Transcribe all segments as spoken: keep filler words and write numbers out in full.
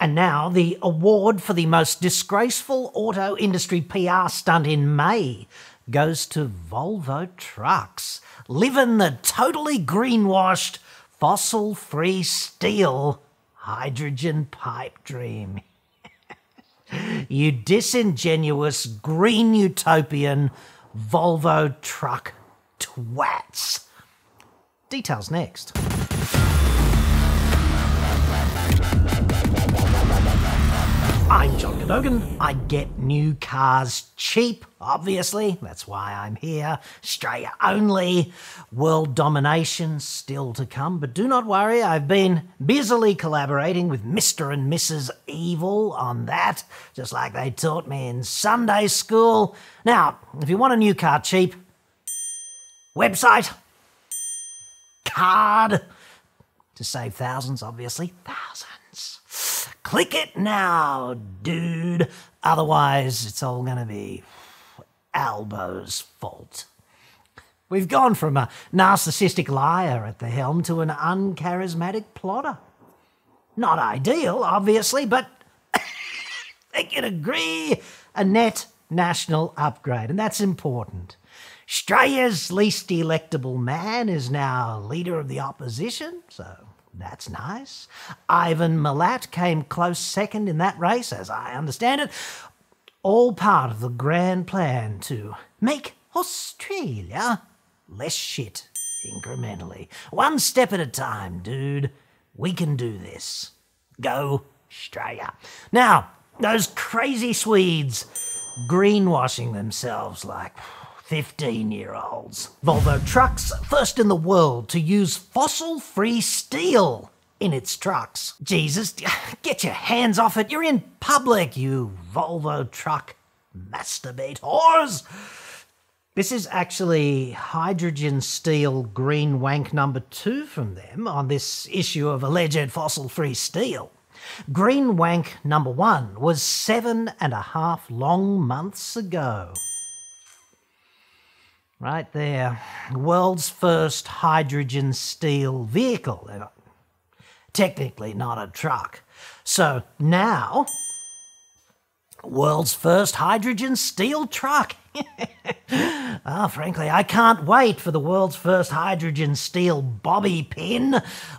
And now the award for the most disgraceful auto industry P R stunt in May goes to Volvo Trucks, living the totally greenwashed, fossil-free steel hydrogen pipe dream. You disingenuous, green utopian Volvo truck twats. Details next. I'm John Cadogan. I get new cars cheap, obviously. That's why I'm here. Australia only. World domination still to come. But do not worry, I've been busily collaborating with Mister and Missus Evil on that, just like they taught me in Sunday school. Now, if you want a new car cheap, website, card, to save thousands, obviously, thousands. Click it now, dude. Otherwise, it's all going to be Albo's fault. We've gone from a narcissistic liar at the helm to an uncharismatic plotter. Not ideal, obviously, but they can agree a net national upgrade, and that's important. Australia's least electable man is now leader of the opposition, so that's nice. Ivan Milat came close second in that race, as I understand it. All part of the grand plan to make Australia less shit incrementally. One step at a time, dude. We can do this. Go Australia. Now, those crazy Swedes greenwashing themselves like fifteen-year-olds. Volvo Trucks, first in the world to use fossil-free steel in its trucks. Jesus, get your hands off it. You're in public, you Volvo truck masturbate whores. This is actually hydrogen steel green wank number two from them on this issue of alleged fossil-free steel. Green wank number one was seven and a half long months ago. Right there. World's first hydrogen steel vehicle. Technically not a truck. So now, world's first hydrogen steel truck. Oh, frankly, I can't wait for the world's first hydrogen steel bobby pin,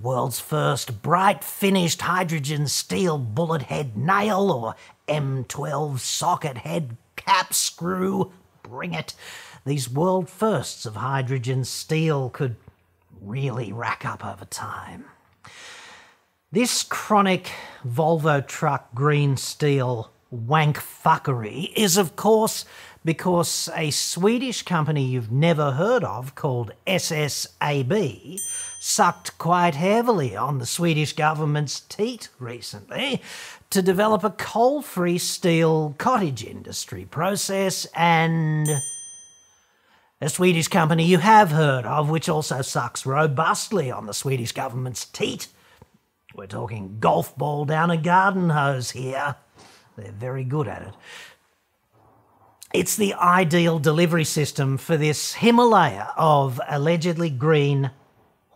world's first bright finished hydrogen steel bullet head nail or M twelve socket head cap screw. Bring it. These world firsts of hydrogen steel could really rack up over time. This chronic Volvo truck green steel wank fuckery is, of course, because a Swedish company you've never heard of called S S A B sucked quite heavily on the Swedish government's teat recently to develop a coal-free steel cottage industry process and a Swedish company you have heard of, which also sucks robustly on the Swedish government's teat. We're talking golf ball down a garden hose here. They're very good at it. It's the ideal delivery system for this Himalaya of allegedly green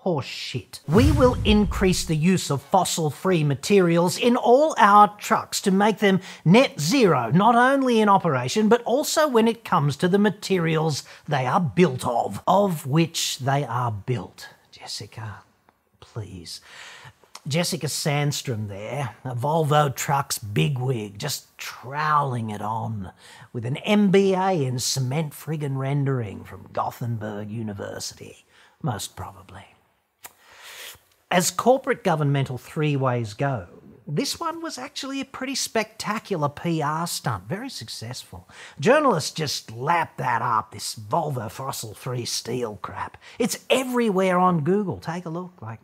horseshit. We will increase the use of fossil-free materials in all our trucks to make them net zero, not only in operation, but also when it comes to the materials they are built of, of which they are built. Jessica, please. Jessica Sandstrom there, a Volvo Trucks bigwig, just troweling it on with an M B A in cement friggin' rendering from Gothenburg University, most probably. As corporate governmental three-ways go, this one was actually a pretty spectacular P R stunt, very successful. Journalists just lap that up, this Volvo fossil-free steel crap. It's everywhere on Google. Take a look. Like,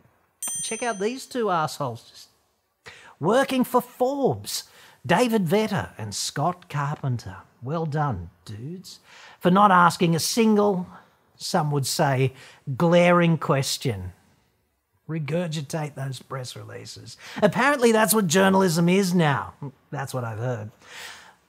check out these two assholes just working for Forbes. David Vetter and Scott Carpenter. Well done, dudes, for not asking a single, some would say, glaring question. Regurgitate those press releases. Apparently that's what journalism is now. That's what I've heard.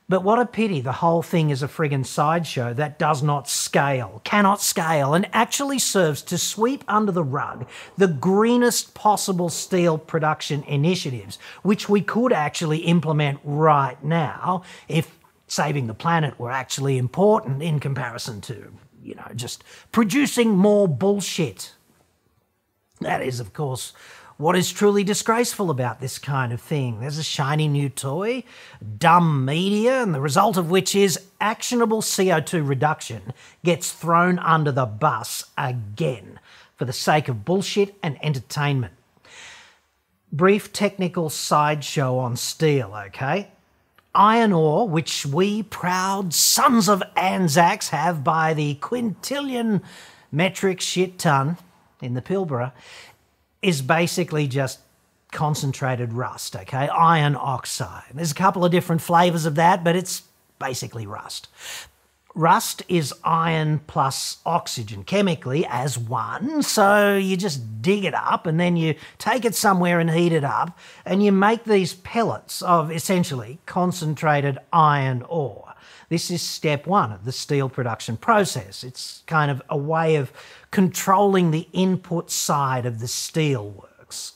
But what a pity the whole thing is a friggin' sideshow that does not scale, cannot scale, and actually serves to sweep under the rug the greenest possible steel production initiatives, which we could actually implement right now if saving the planet were actually important in comparison to, you know, just producing more bullshit. That is, of course, what is truly disgraceful about this kind of thing. There's a shiny new toy, dumb media, and the result of which is actionable C O two reduction gets thrown under the bus again for the sake of bullshit and entertainment. Brief technical sideshow on steel, okay? Iron ore, which we proud sons of Anzacs have by the quintillion metric shit ton in the Pilbara, is basically just concentrated rust, okay? Iron oxide. There's a couple of different flavours of that, but it's basically rust. Rust is iron plus oxygen, chemically, as one, so you just dig it up and then you take it somewhere and heat it up, and you make these pellets of, essentially, concentrated iron ore. This is step one of the steel production process. It's kind of a way of controlling the input side of the steelworks.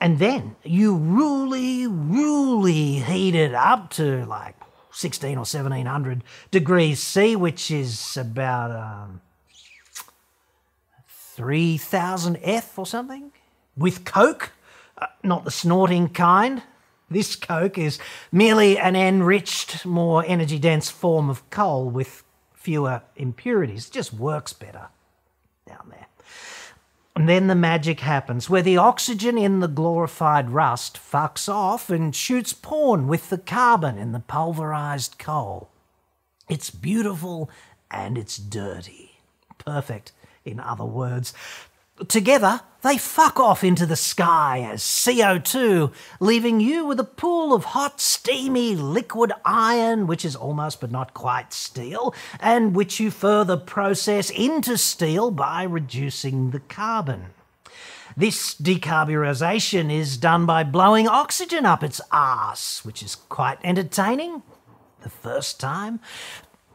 And then you really, really heat it up to like sixteen or seventeen hundred degrees C, which is about um, three thousand F or something, with coke, uh, not the snorting kind. This coke is merely an enriched, more energy-dense form of coal with fewer impurities. It just works better down there. And then the magic happens, where the oxygen in the glorified rust fucks off and shoots porn with the carbon in the pulverised coal. It's beautiful and it's dirty. Perfect, in other words. Together, they fuck off into the sky as C O two, leaving you with a pool of hot, steamy, liquid iron, which is almost but not quite steel, and which you further process into steel by reducing the carbon. This decarburisation is done by blowing oxygen up its arse, which is quite entertaining the first time.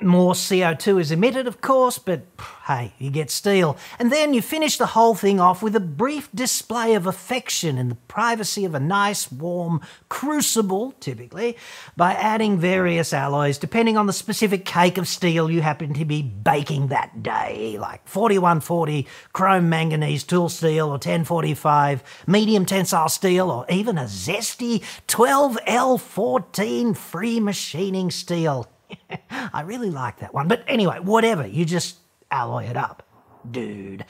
More C O two is emitted, of course, but hey, you get steel. And then you finish the whole thing off with a brief display of affection in the privacy of a nice, warm crucible, typically, by adding various alloys, depending on the specific cake of steel you happen to be baking that day, like forty-one forty chrome manganese tool steel, or ten forty-five medium tensile steel, or even a zesty twelve L fourteen free machining steel. I really like that one. But anyway, whatever, you just alloy it up, dude.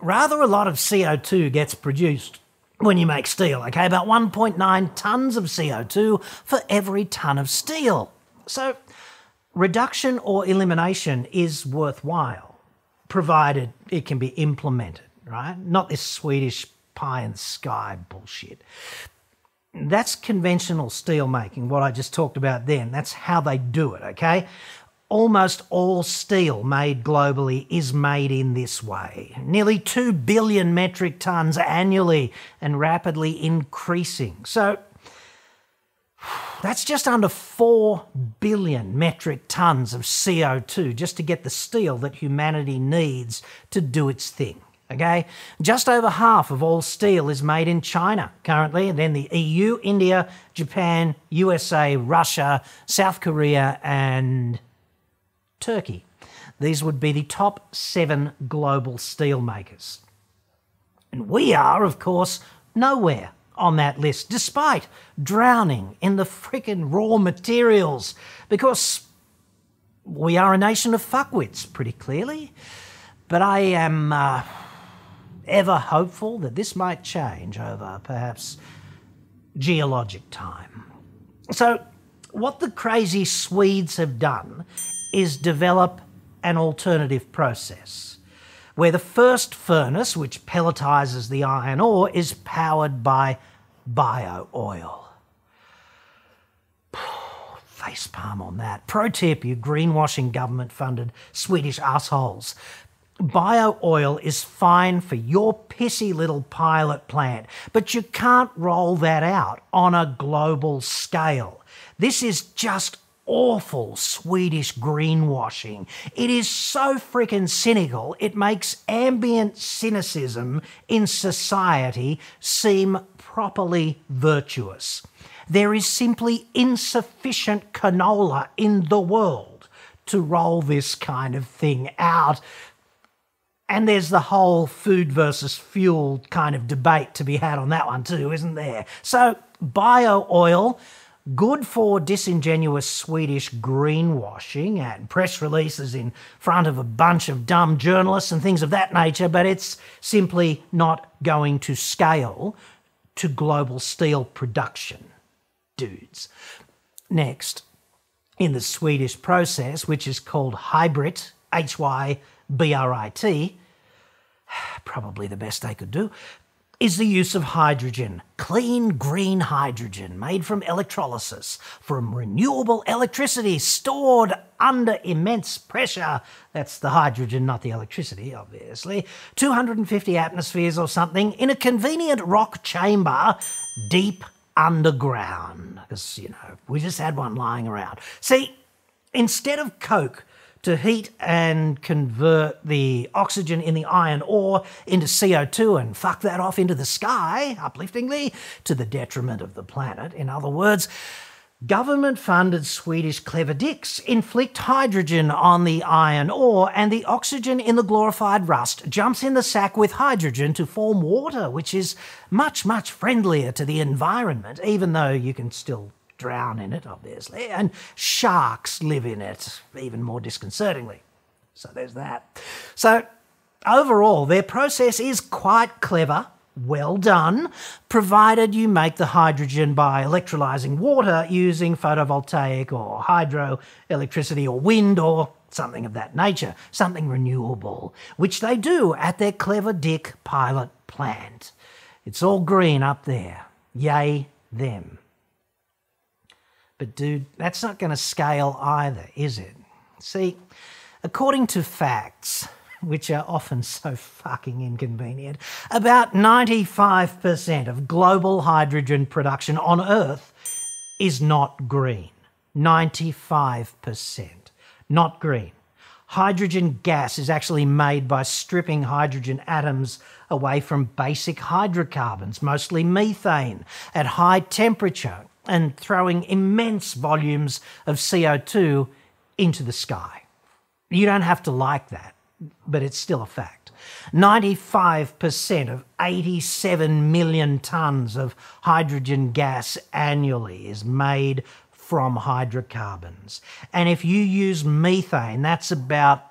Rather a lot of C O two gets produced when you make steel, okay? About one point nine tonnes of C O two for every tonne of steel. So reduction or elimination is worthwhile, provided it can be implemented, right? Not this Swedish pie-in-the-sky bullshit. That's conventional steel making, what I just talked about then. That's how they do it, okay? Almost all steel made globally is made in this way. Nearly two billion metric tonnes annually and rapidly increasing. So that's just under four billion metric tonnes of C O two just to get the steel that humanity needs to do its thing. Okay, just over half of all steel is made in China currently, and then the E U, India, Japan, U S A, Russia, South Korea, and Turkey. These would be the top seven global steel makers. And we are, of course, nowhere on that list, despite drowning in the frickin' raw materials, because we are a nation of fuckwits, pretty clearly. But I am Uh, ever hopeful that this might change over, perhaps, geologic time. So what the crazy Swedes have done is develop an alternative process, where the first furnace, which pelletizes the iron ore, is powered by bio-oil. Facepalm on that. Pro tip, you greenwashing government-funded Swedish assholes. Bio-oil is fine for your pissy little pilot plant, but you can't roll that out on a global scale. This is just awful Swedish greenwashing. It is so frickin' cynical, it makes ambient cynicism in society seem properly virtuous. There is simply insufficient canola in the world to roll this kind of thing out. And there's the whole food versus fuel kind of debate to be had on that one too, isn't there? So bio-oil, good for disingenuous Swedish greenwashing and press releases in front of a bunch of dumb journalists and things of that nature, but it's simply not going to scale to global steel production, dudes. Next, in the Swedish process, which is called HYBRIT, H Y B R I T, probably the best they could do, is the use of hydrogen, clean green hydrogen made from electrolysis, from renewable electricity stored under immense pressure. That's the hydrogen, not the electricity, obviously. two hundred fifty atmospheres or something in a convenient rock chamber deep underground. Because, you know, we just had one lying around. See, instead of coke, to heat and convert the oxygen in the iron ore into C O two and fuck that off into the sky, upliftingly, to the detriment of the planet. In other words, government-funded Swedish clever dicks inflict hydrogen on the iron ore, and the oxygen in the glorified rust jumps in the sack with hydrogen to form water, which is much, much friendlier to the environment, even though you can still drown in it, obviously, and sharks live in it, even more disconcertingly. So there's that. So overall, their process is quite clever, well done, provided you make the hydrogen by electrolyzing water using photovoltaic or hydroelectricity or wind or something of that nature, something renewable, which they do at their clever dick pilot plant. It's all green up there. Yay them. But dude, that's not going to scale either, is it? See, according to facts, which are often so fucking inconvenient, about ninety-five percent of global hydrogen production on Earth is not green. ninety-five percent. Not green. Hydrogen gas is actually made by stripping hydrogen atoms away from basic hydrocarbons, mostly methane, at high temperature, and throwing immense volumes of C O two into the sky. You don't have to like that, but it's still a fact. ninety-five percent of eighty-seven million tonnes of hydrogen gas annually is made from hydrocarbons. And if you use methane, that's about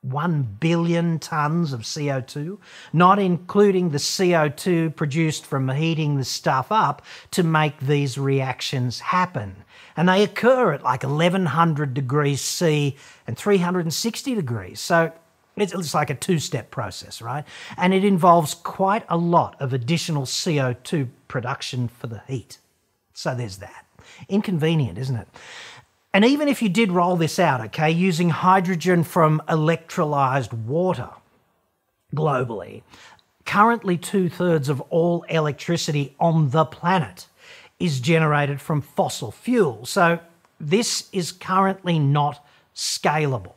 one billion tonnes of C O two, not including the C O two produced from heating the stuff up to make these reactions happen. And they occur at like eleven hundred degrees C and three hundred sixty degrees. So it's like a two-step process, right? And it involves quite a lot of additional C O two production for the heat. So there's that. Inconvenient, isn't it? And even if you did roll this out, okay, using hydrogen from electrolyzed water globally, currently two-thirds of all electricity on the planet is generated from fossil fuel. So this is currently not scalable.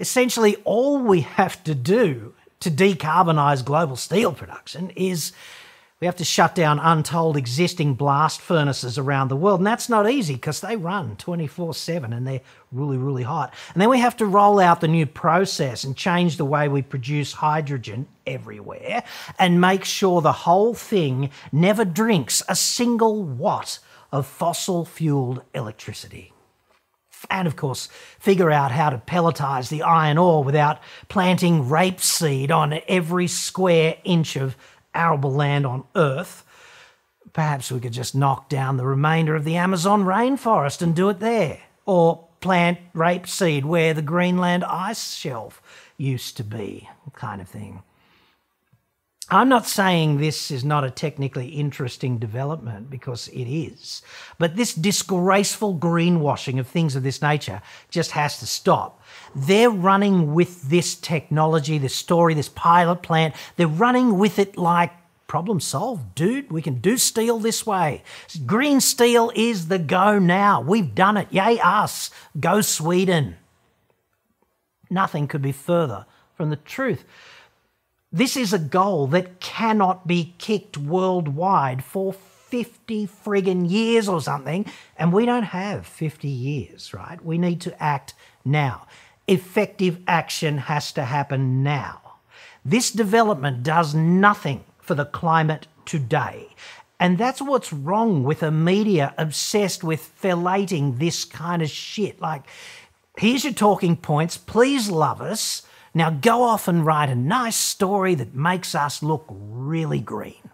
Essentially, all we have to do to decarbonize global steel production is we have to shut down untold existing blast furnaces around the world. And that's not easy because they run twenty-four seven and they're really, really hot. And then we have to roll out the new process and change the way we produce hydrogen everywhere and make sure the whole thing never drinks a single watt of fossil-fueled electricity. And, of course, figure out how to pelletize the iron ore without planting rapeseed on every square inch of arable land on Earth. Perhaps we could just knock down the remainder of the Amazon rainforest and do it there. Or plant rapeseed where the Greenland ice shelf used to be, kind of thing. I'm not saying this is not a technically interesting development, because it is. But this disgraceful greenwashing of things of this nature just has to stop. They're running with this technology, this story, this pilot plant. They're running with it like problem solved, dude. We can do steel this way. Green steel is the go now. We've done it. Yay us. Go Sweden. Nothing could be further from the truth. This is a goal that cannot be kicked worldwide for fifty friggin' years or something, and we don't have fifty years, right? We need to act now. Effective action has to happen now. This development does nothing for the climate today. And that's what's wrong with a media obsessed with fellating this kind of shit. Like, here's your talking points, please love us. Now go off and write a nice story that makes us look really green.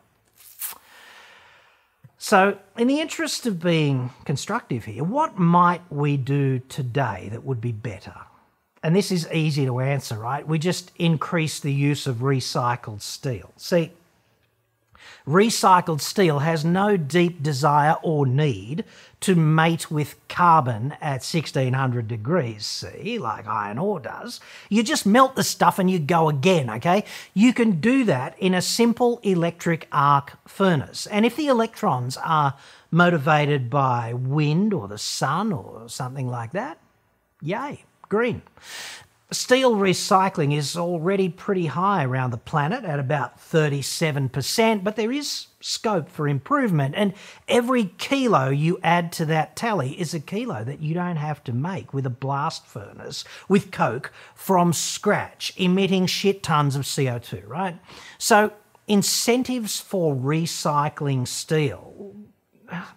So, in the interest of being constructive here, what might we do today that would be better? And this is easy to answer, right? We just increase the use of recycled steel. See, recycled steel has no deep desire or need to mate with carbon at sixteen hundred degrees C, like iron ore does. You just melt the stuff and you go again, okay? You can do that in a simple electric arc furnace. And if the electrons are motivated by wind or the sun or something like that, yay. Green. Steel recycling is already pretty high around the planet at about thirty-seven percent, but there is scope for improvement, and every kilo you add to that tally is a kilo that you don't have to make with a blast furnace with coke from scratch, emitting shit tons of C O two, right? So incentives for recycling steel,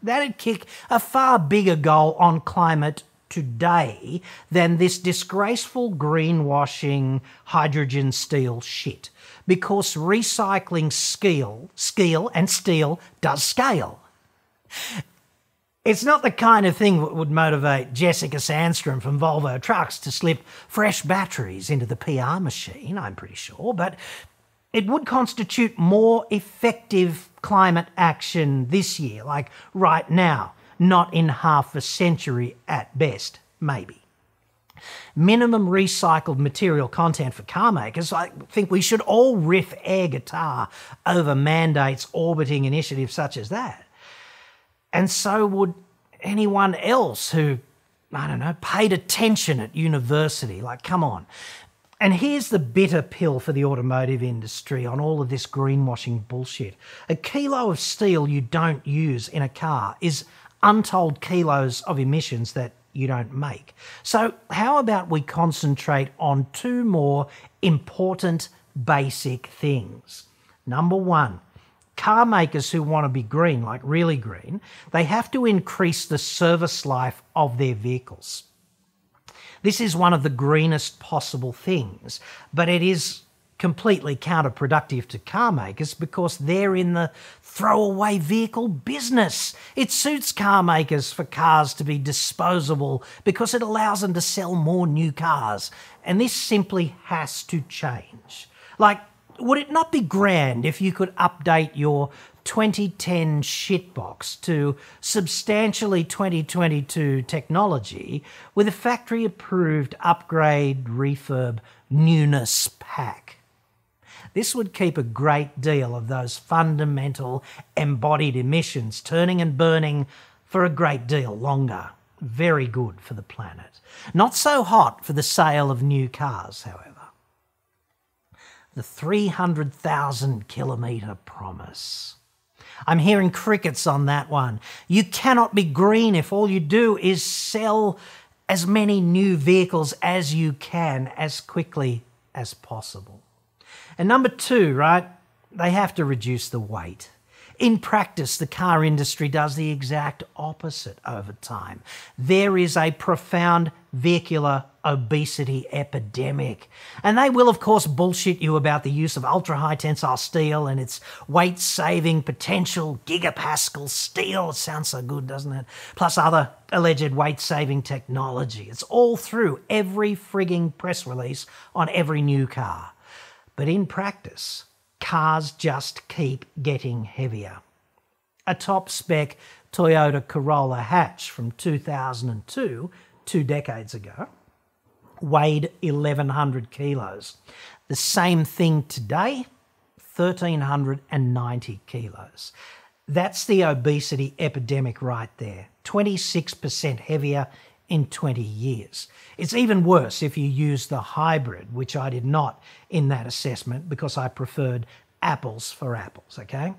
that'd kick a far bigger goal on climate today than this disgraceful greenwashing hydrogen steel shit, because recycling skill, skill and steel does scale. It's not the kind of thing that would motivate Jessica Sandstrom from Volvo Trucks to slip fresh batteries into the P R machine, I'm pretty sure, but it would constitute more effective climate action this year, like right now. Not in half a century at best, maybe. Minimum recycled material content for car makers. I think we should all riff air guitar over mandates orbiting initiatives such as that. And so would anyone else who, I don't know, paid attention at university. Like, come on. And here's the bitter pill for the automotive industry on all of this greenwashing bullshit. A kilo of steel you don't use in a car is untold kilos of emissions that you don't make. So how about we concentrate on two more important basic things? Number one, car makers who want to be green, like really green, they have to increase the service life of their vehicles. This is one of the greenest possible things, but it is completely counterproductive to car makers because they're in the throwaway vehicle business. It suits car makers for cars to be disposable because it allows them to sell more new cars. And this simply has to change. Like, would it not be grand if you could update your twenty ten shitbox to substantially twenty twenty-two technology with a factory-approved upgrade, refurb, newness pack? This would keep a great deal of those fundamental embodied emissions turning and burning for a great deal longer. Very good for the planet. Not so hot for the sale of new cars, however. The three hundred thousand kilometre promise. I'm hearing crickets on that one. You cannot be green if all you do is sell as many new vehicles as you can as quickly as possible. And number two, right, they have to reduce the weight. In practice, the car industry does the exact opposite over time. There is a profound vehicular obesity epidemic. And they will, of course, bullshit you about the use of ultra-high tensile steel and its weight-saving potential, gigapascal steel. It sounds so good, doesn't it? Plus other alleged weight-saving technology. It's all through every frigging press release on every new car. But in practice, cars just keep getting heavier. A top-spec Toyota Corolla hatch from two thousand two, two decades ago, weighed eleven hundred kilos. The same thing today, one thousand three hundred ninety kilos. That's the obesity epidemic right there, twenty-six percent heavier in twenty years. It's even worse if you use the hybrid, which I did not in that assessment because I preferred apples for apples, okay?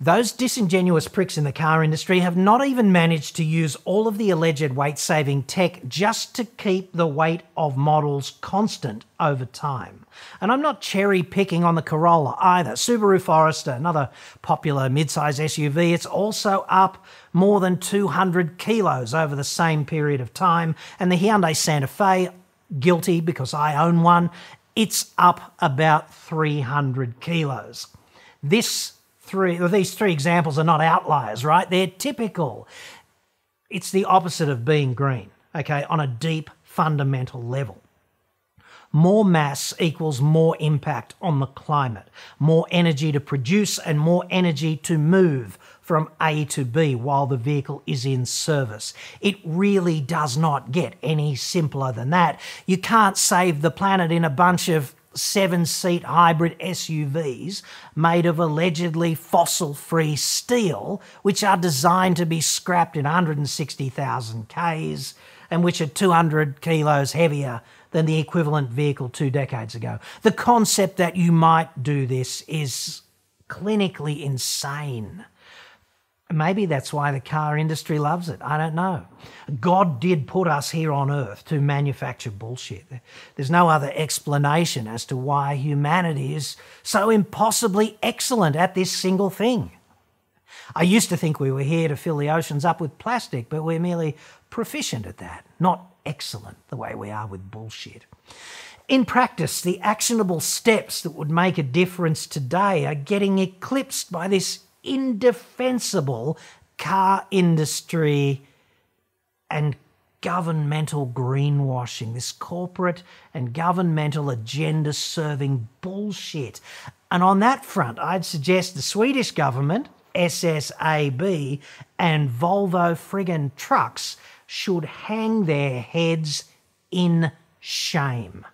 Those disingenuous pricks in the car industry have not even managed to use all of the alleged weight-saving tech just to keep the weight of models constant over time. And I'm not cherry-picking on the Corolla either. Subaru Forester, another popular midsize S U V, it's also up more than two hundred kilos over the same period of time. And the Hyundai Santa Fe, guilty because I own one, it's up about three hundred kilos. This Three, well, these three examples are not outliers, right? They're typical. It's the opposite of being green, okay, on a deep, fundamental level. More mass equals more impact on the climate, more energy to produce and more energy to move from A to B while the vehicle is in service. It really does not get any simpler than that. You can't save the planet in a bunch of seven-seat hybrid S U Vs made of allegedly fossil-free steel, which are designed to be scrapped in one hundred sixty thousand Ks and which are two hundred kilos heavier than the equivalent vehicle two decades ago. The concept that you might do this is clinically insane. Maybe that's why the car industry loves it. I don't know. God did put us here on Earth to manufacture bullshit. There's no other explanation as to why humanity is so impossibly excellent at this single thing. I used to think we were here to fill the oceans up with plastic, but we're merely proficient at that, not excellent the way we are with bullshit. In practice, the actionable steps that would make a difference today are getting eclipsed by this indefensible car industry and governmental greenwashing, this corporate and governmental agenda-serving bullshit. And on that front, I'd suggest the Swedish government, S S A B, and Volvo friggin' Trucks should hang their heads in shame.